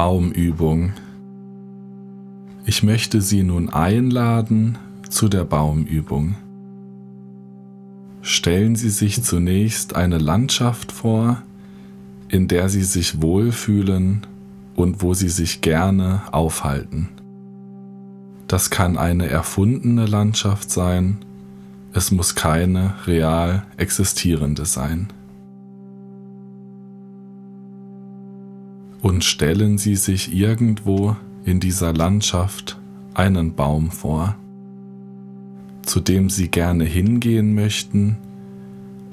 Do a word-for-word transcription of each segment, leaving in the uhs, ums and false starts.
Baumübung. Ich möchte Sie nun einladen zu der Baumübung. Stellen Sie sich zunächst eine Landschaft vor, in der Sie sich wohlfühlen und wo Sie sich gerne aufhalten. Das kann eine erfundene Landschaft sein, es muss keine real existierende sein. Und stellen Sie sich irgendwo in dieser Landschaft einen Baum vor, zu dem Sie gerne hingehen möchten,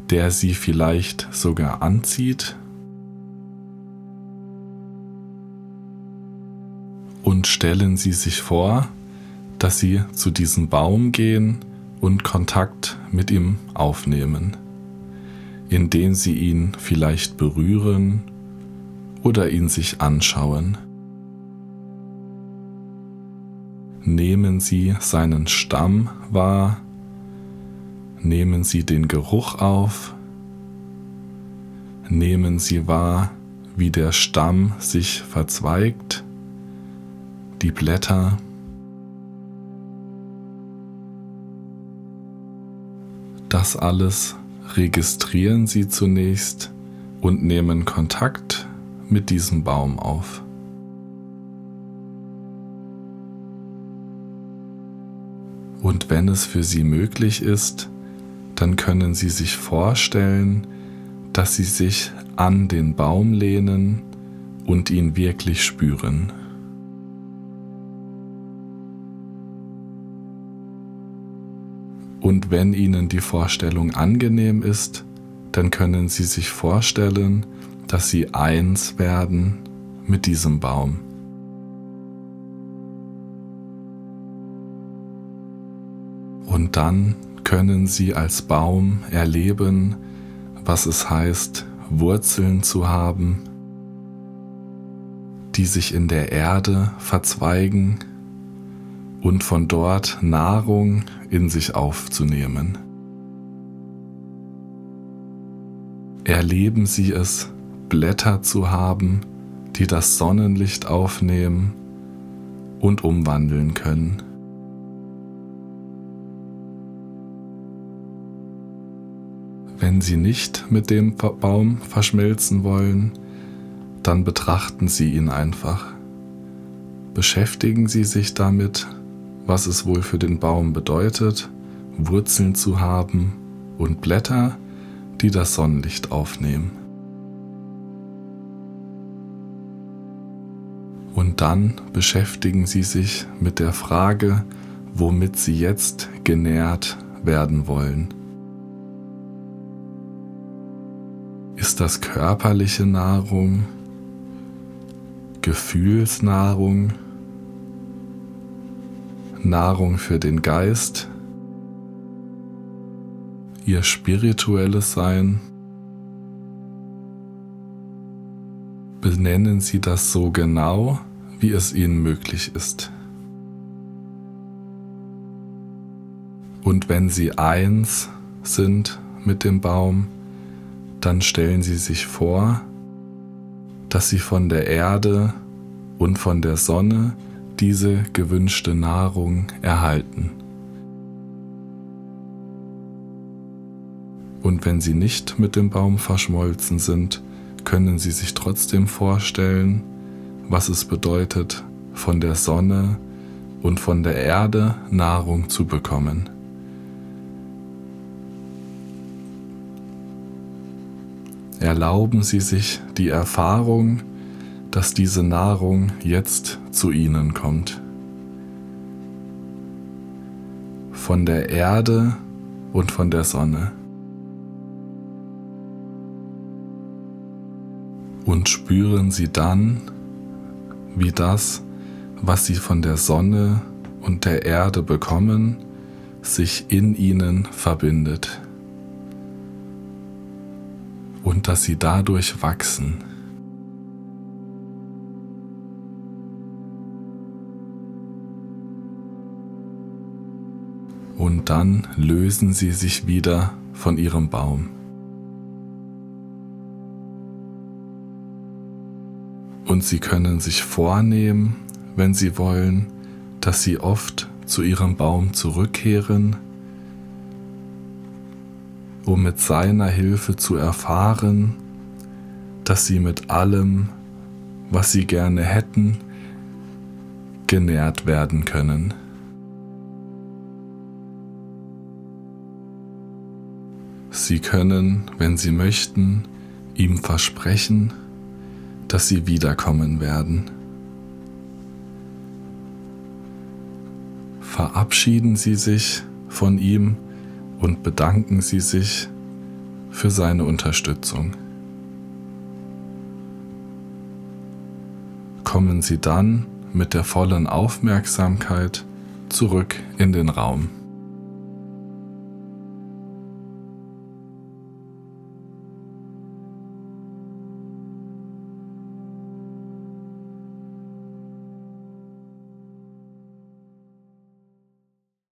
der Sie vielleicht sogar anzieht. Und stellen Sie sich vor, dass Sie zu diesem Baum gehen und Kontakt mit ihm aufnehmen, indem Sie ihn vielleicht berühren oder ihn sich anschauen. Nehmen Sie seinen Stamm wahr, nehmen Sie den Geruch auf, nehmen Sie wahr, wie der Stamm sich verzweigt, die Blätter. Das alles registrieren Sie zunächst und nehmen Kontakt mit diesem Baum auf. Und wenn es für Sie möglich ist, dann können Sie sich vorstellen, dass Sie sich an den Baum lehnen und ihn wirklich spüren. Und wenn Ihnen die Vorstellung angenehm ist, dann können Sie sich vorstellen, dass Sie eins werden mit diesem Baum. Und dann können Sie als Baum erleben, was es heißt, Wurzeln zu haben, die sich in der Erde verzweigen und von dort Nahrung in sich aufzunehmen. Erleben Sie es, Blätter zu haben, die das Sonnenlicht aufnehmen und umwandeln können. Wenn Sie nicht mit dem Baum verschmelzen wollen, dann betrachten Sie ihn einfach. Beschäftigen Sie sich damit, was es wohl für den Baum bedeutet, Wurzeln zu haben und Blätter, die das Sonnenlicht aufnehmen. Und dann beschäftigen Sie sich mit der Frage, womit Sie jetzt genährt werden wollen. Ist das körperliche Nahrung, Gefühlsnahrung, Nahrung für den Geist, Ihr spirituelles Sein? Benennen Sie das so genau, wie es Ihnen möglich ist. Und wenn Sie eins sind mit dem Baum, dann stellen Sie sich vor, dass Sie von der Erde und von der Sonne diese gewünschte Nahrung erhalten. Und wenn Sie nicht mit dem Baum verschmolzen sind, können Sie sich trotzdem vorstellen, was es bedeutet, von der Sonne und von der Erde Nahrung zu bekommen. Erlauben Sie sich die Erfahrung, dass diese Nahrung jetzt zu Ihnen kommt. Von der Erde und von der Sonne. Und spüren Sie dann, wie das, was Sie von der Sonne und der Erde bekommen, sich in Ihnen verbindet. Und dass Sie dadurch wachsen. Und dann lösen Sie sich wieder von Ihrem Baum. Und sie können sich vornehmen, wenn sie wollen, dass sie oft zu ihrem Baum zurückkehren, um mit seiner Hilfe zu erfahren, dass sie mit allem, was sie gerne hätten, genährt werden können. Sie können, wenn sie möchten, ihm versprechen, dass sie wiederkommen werden. Verabschieden Sie sich von ihm und bedanken Sie sich für seine Unterstützung. Kommen Sie dann mit der vollen Aufmerksamkeit zurück in den Raum.